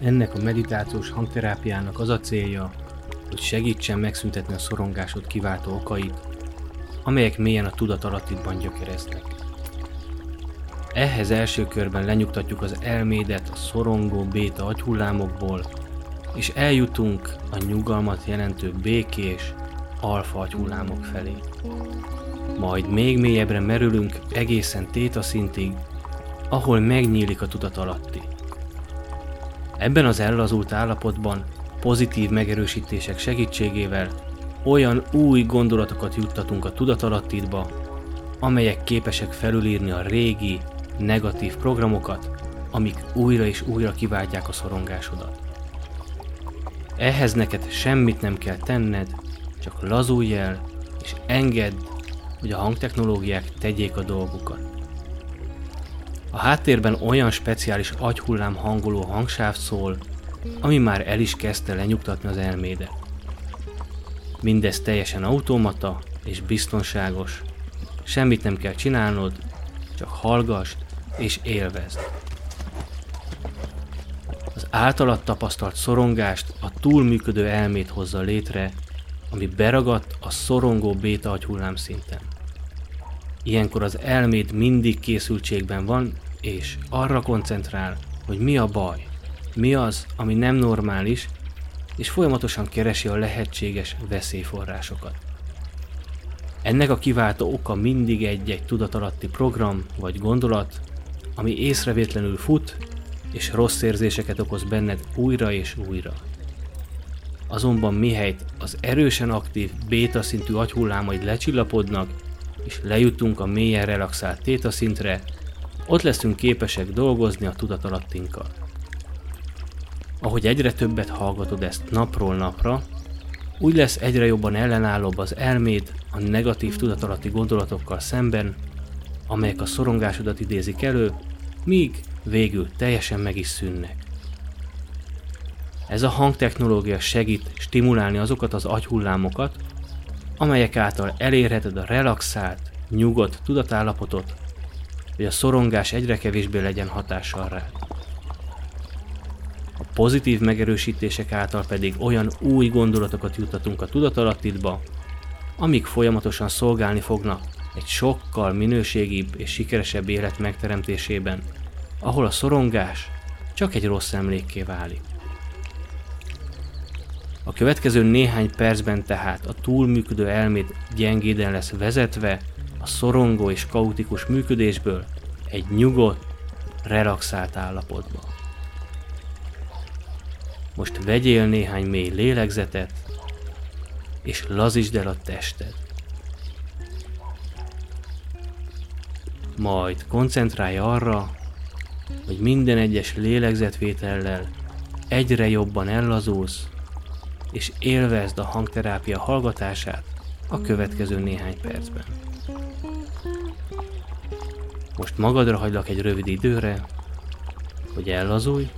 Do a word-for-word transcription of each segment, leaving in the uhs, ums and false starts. Ennek a meditációs hangterápiának az a célja, hogy segítsen megszüntetni a szorongásod kiváltó okait, amelyek mélyen a tudatalattiban gyökereznek. Ehhez első körben lenyugtatjuk az elmédet a szorongó béta agyhullámokból, és eljutunk a nyugalmat jelentő békés alfa agyhullámok felé. Majd még mélyebbre merülünk egészen téta szintig, ahol megnyílik a tudatalatti. Ebben az ellazult állapotban pozitív megerősítések segítségével olyan új gondolatokat juttatunk a tudatalattidba, amelyek képesek felülírni a régi, negatív programokat, amik újra és újra kiváltják a szorongásodat. Ehhez neked semmit nem kell tenned, csak lazulj el és engedd, hogy a hangtechnológiák tegyék a dolgukat. A háttérben olyan speciális agyhullám hangoló hangsáv szól, ami már el is kezdte lenyugtatni az elmédet. Mindez teljesen automata és biztonságos, semmit nem kell csinálnod, csak hallgasd és élvezd. Az általad tapasztalt szorongást a túlműködő elmét hozza létre, ami beragadt a szorongó béta agyhullám szinten. Ilyenkor az elméd mindig készültségben van, és arra koncentrál, hogy mi a baj, mi az, ami nem normális, és folyamatosan keresi a lehetséges veszélyforrásokat. Ennek a kiváltó oka mindig egy-egy tudatalatti program vagy gondolat, ami észrevétlenül fut, és rossz érzéseket okoz benned újra és újra. Azonban mihelyt az erősen aktív béta szintű agyhullámaid lecsillapodnak, és lejutunk a mélyen relaxált téta szintre, ott leszünk képesek dolgozni a tudatalattinkkal. Ahogy egyre többet hallgatod ezt napról napra, úgy lesz egyre jobban ellenállóbb az elméd a negatív tudatalatti gondolatokkal szemben, amelyek a szorongásodat idézik elő, míg végül teljesen meg is szűnnek. Ez a hangtechnológia segít stimulálni azokat az agyhullámokat, amelyek által elérheted a relaxált, nyugodt tudatállapotot, hogy a szorongás egyre kevésbé legyen hatással rá. A pozitív megerősítések által pedig olyan új gondolatokat juttatunk a tudatalattidba, amik folyamatosan szolgálni fognak egy sokkal minőségibb és sikeresebb élet megteremtésében, ahol a szorongás csak egy rossz emlékké válik. A következő néhány percben tehát a túlműködő elméd gyengéden lesz vezetve a szorongó és kaotikus működésből egy nyugodt, relaxált állapotba. Most vegyél néhány mély lélegzetet, és lazítsd el a tested. Majd koncentrálj arra, hogy minden egyes lélegzetvétellel egyre jobban ellazulsz, és élvezd a hangterápia hallgatását a következő néhány percben. Most magadra hagylak egy rövid időre, hogy ellazulj,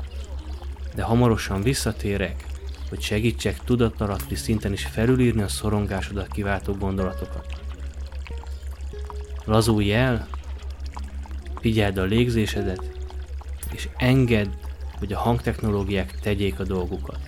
de hamarosan visszatérek, hogy segítsek tudatalatti szinten is felülírni a szorongásodat kiváltó gondolatokat. Lazulj el, figyeld a légzésedet, és engedd, hogy a hangtechnológiák tegyék a dolgukat.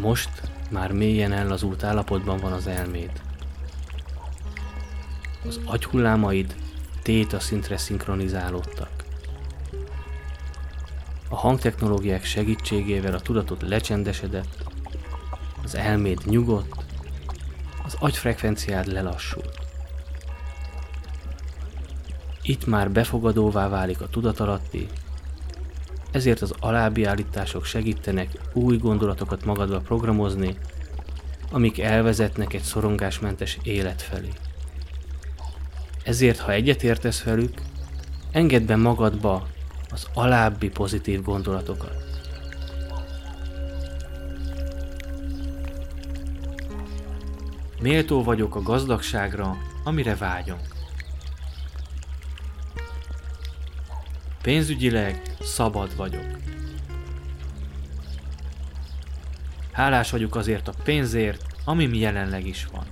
Most már mélyen ellazult állapotban van az elméd. Az agyhullámaid téta szintre szinkronizálódtak. A hangtechnológiák segítségével a tudatod lecsendesedett, az elméd nyugodt, az agyfrekvenciád lelassult. Itt már befogadóvá válik a tudatalatti, ezért az alábbi állítások segítenek új gondolatokat magadba programozni, amik elvezetnek egy szorongásmentes élet felé. Ezért, ha egyetértesz velük, engedd be magadba az alábbi pozitív gondolatokat. Méltó vagyok a gazdagságra, amire vágyom. Pénzügyileg szabad vagyok. Hálás vagyok azért a pénzért, amim jelenleg is van.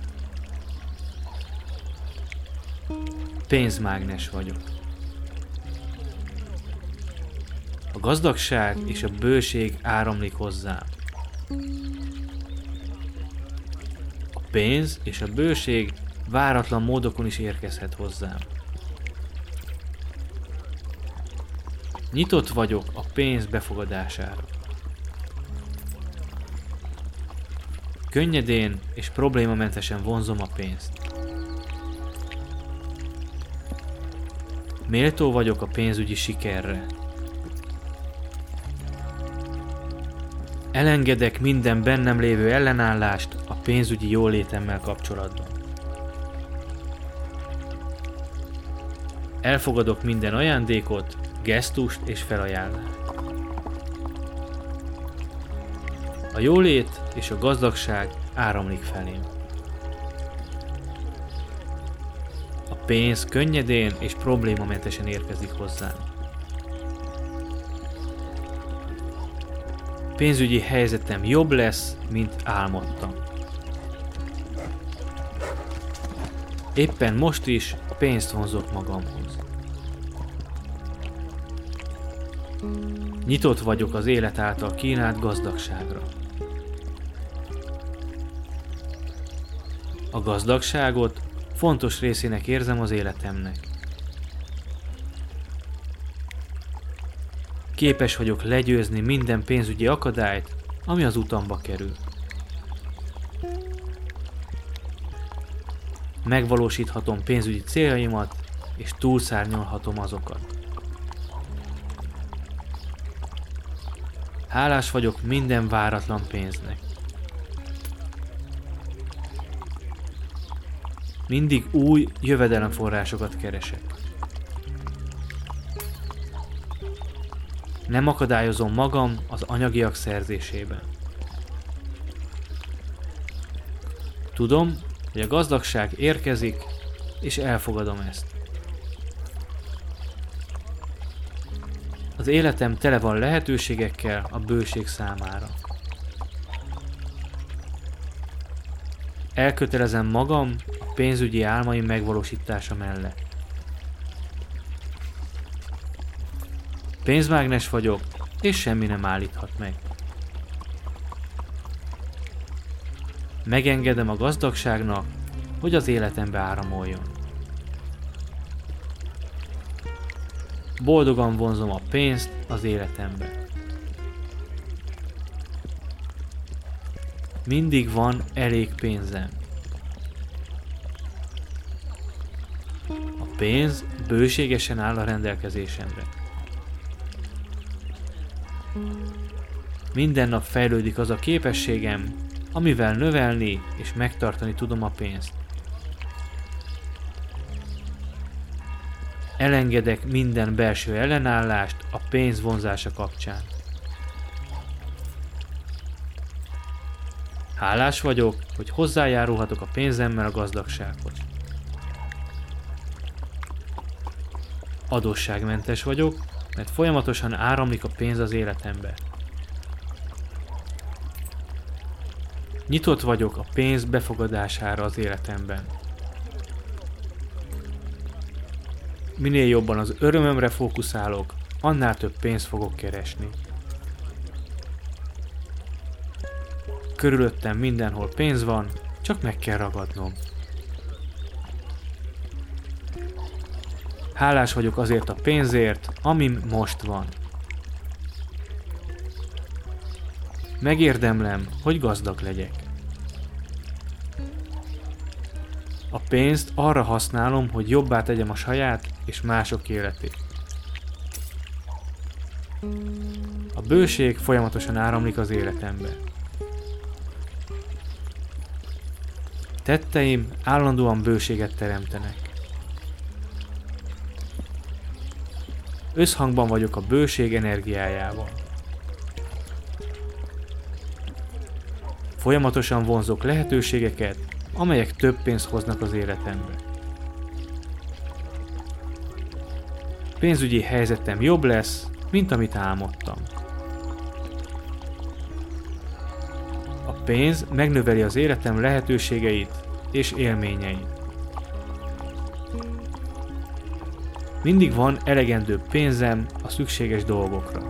Pénzmágnes vagyok. A gazdagság és a bőség áramlik hozzám. A pénz és a bőség váratlan módokon is érkezhet hozzám. Nyitott vagyok a pénz befogadására. Könnyedén és problémamentesen vonzom a pénzt. Méltó vagyok a pénzügyi sikerre. Elengedek minden bennem lévő ellenállást a pénzügyi jólétemmel kapcsolatban. Elfogadok minden ajándékot, gesztust és felajánlást. A jólét és a gazdagság áramlik felém. A pénz könnyedén és problémamentesen érkezik hozzám. Pénzügyi helyzetem jobb lesz, mint álmodtam. Éppen most is pénzt vonzok magamhoz. Nyitott vagyok az élet által kínált gazdagságra. A gazdagságot fontos részének érzem az életemnek. Képes vagyok legyőzni minden pénzügyi akadályt, ami az utamba kerül. Megvalósíthatom pénzügyi céljaimat, és túlszárnyolhatom azokat. Hálás vagyok minden váratlan pénznek. Mindig új jövedelemforrásokat keresek. Nem akadályozom magam az anyagiak szerzésében. Tudom, hogy a gazdagság érkezik, és elfogadom ezt. Az életem tele van lehetőségekkel a bőség számára. Elkötelezem magam a pénzügyi álmaim megvalósítása mellett. Pénzmágnes vagyok, és semmi nem állíthat meg. Megengedem a gazdagságnak, hogy az életembe áramoljon. Boldogan vonzom a pénzt az életembe. Mindig van elég pénzem. A pénz bőségesen áll a rendelkezésemre. Minden nap fejlődik az a képességem, amivel növelni és megtartani tudom a pénzt. Elengedek minden belső ellenállást a pénz vonzása kapcsán. Hálás vagyok, hogy hozzájárulhatok a pénzemmel a gazdagsághoz. Adósságmentes vagyok, mert folyamatosan áramlik a pénz az életembe. Nyitott vagyok a pénz befogadására az életemben. Minél jobban az örömömre fókuszálok, annál több pénzt fogok keresni. Körülöttem mindenhol pénz van, csak meg kell ragadnom. Hálás vagyok azért a pénzért, amim most van. Megérdemlem, hogy gazdag legyek. A pénzt arra használom, hogy jobbá tegyem a saját és mások életét. A bőség folyamatosan áramlik az életembe. Tetteim állandóan bőséget teremtenek. Összhangban vagyok a bőség energiájával. Folyamatosan vonzok lehetőségeket, amelyek több pénzt hoznak az életembe. Pénzügyi helyzetem jobb lesz, mint amit álmodtam. A pénz megnöveli az életem lehetőségeit és élményeit. Mindig van elegendő pénzem a szükséges dolgokra.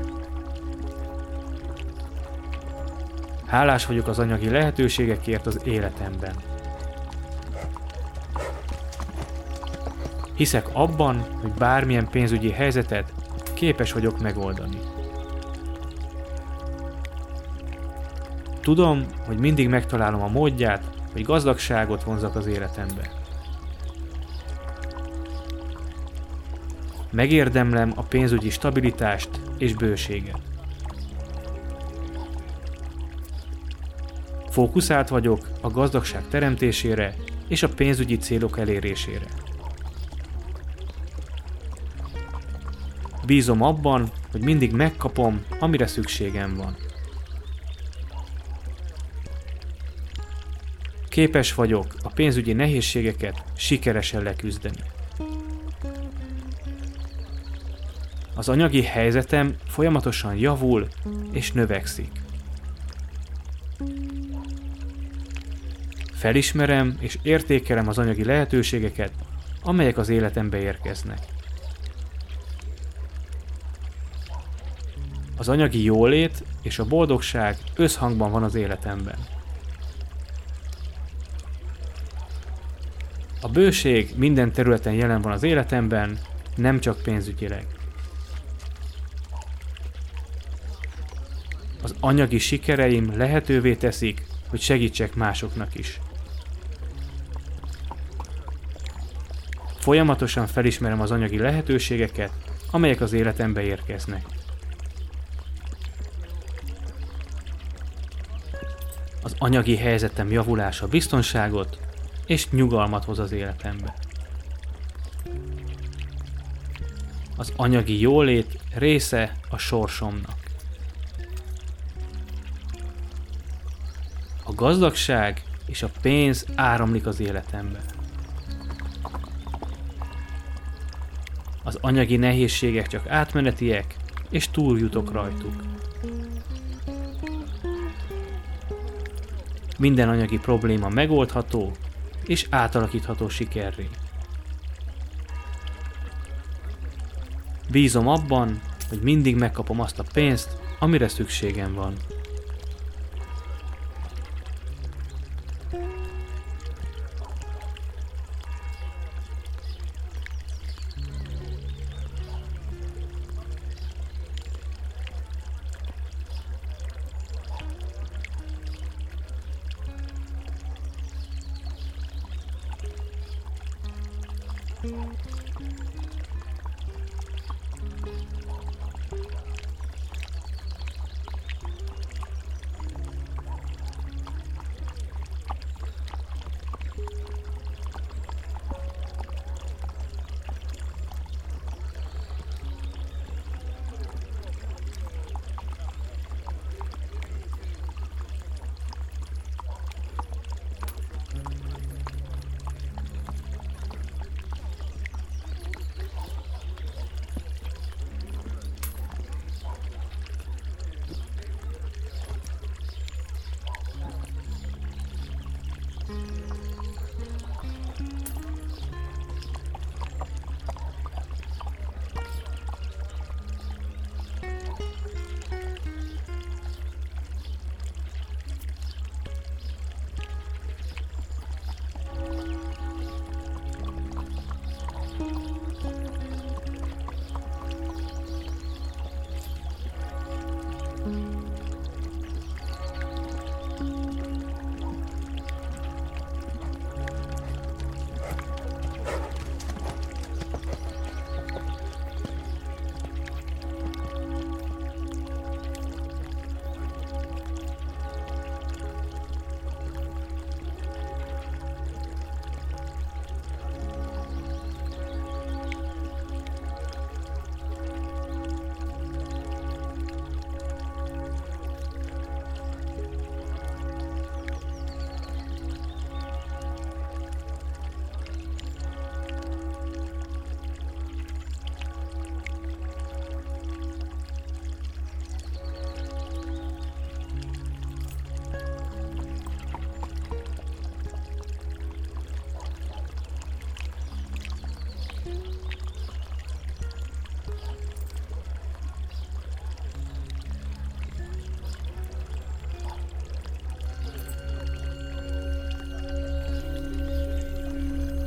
Hálás vagyok az anyagi lehetőségekért az életemben. Hiszek abban, hogy bármilyen pénzügyi helyzetet képes vagyok megoldani. Tudom, hogy mindig megtalálom a módját, hogy gazdagságot vonzak az életembe. Megérdemlem a pénzügyi stabilitást és bőséget. Fókuszált vagyok a gazdagság teremtésére és a pénzügyi célok elérésére. Bízom abban, hogy mindig megkapom, amire szükségem van. Képes vagyok a pénzügyi nehézségeket sikeresen leküzdeni. Az anyagi helyzetem folyamatosan javul és növekszik. Felismerem és értékelem az anyagi lehetőségeket, amelyek az életembe érkeznek. Az anyagi jólét és a boldogság összhangban van az életemben. A bőség minden területen jelen van az életemben, nem csak pénzügyileg. Az anyagi sikereim lehetővé teszik, hogy segítsek másoknak is. Folyamatosan felismerem az anyagi lehetőségeket, amelyek az életembe érkeznek. Az anyagi helyzetem javulása biztonságot és nyugalmat hoz az életembe. Az anyagi jólét része a sorsomnak. A gazdagság és a pénz áramlik az életembe. Az anyagi nehézségek csak átmenetiek, és túljutok rajtuk. Minden anyagi probléma megoldható és átalakítható sikerré. Bízom abban, hogy mindig megkapom azt a pénzt, amire szükségem van.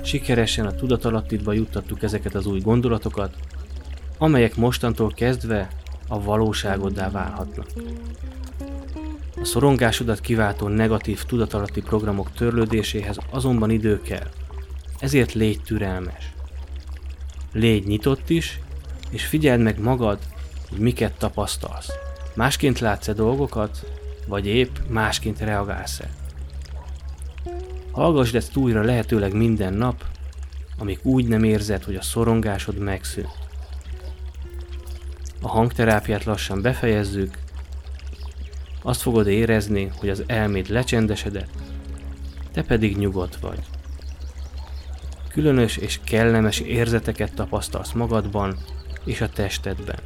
Sikeresen a tudatalattitba juttattuk ezeket az új gondolatokat, amelyek mostantól kezdve a valóságoddá válhatnak. A szorongásodat kiváltó negatív tudatalatti programok törlődéséhez azonban idő kell, ezért légy türelmes. Légy nyitott is, és figyeld meg magad, hogy miket tapasztalsz. Másként látsz-e dolgokat, vagy épp másként reagálsz-e. Hallgassd ezt újra lehetőleg minden nap, amíg úgy nem érzed, hogy a szorongásod megszűnt. A hangterápiát lassan befejezzük, azt fogod érezni, hogy az elméd lecsendesedett, te pedig nyugodt vagy. Különös és kellemes érzeteket tapasztalsz magadban és a testedben.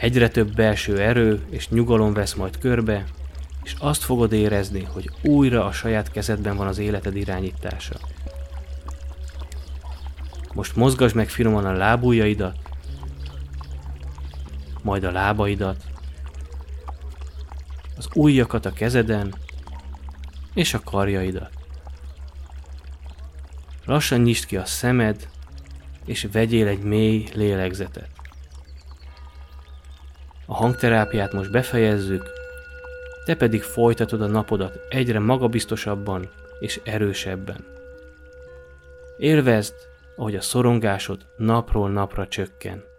Egyre több belső erő és nyugalom vesz majd körbe, és azt fogod érezni, hogy újra a saját kezedben van az életed irányítása. Most mozgasd meg finoman a lábujjaidat, majd a lábaidat, az ujjakat a kezeden és a karjaidat. Lassan nyisd ki a szemed, és vegyél egy mély lélegzetet. A hangterápiát most befejezzük, te pedig folytatod a napodat egyre magabiztosabban és erősebben. Élvezd, ahogy a szorongásod napról napra csökken.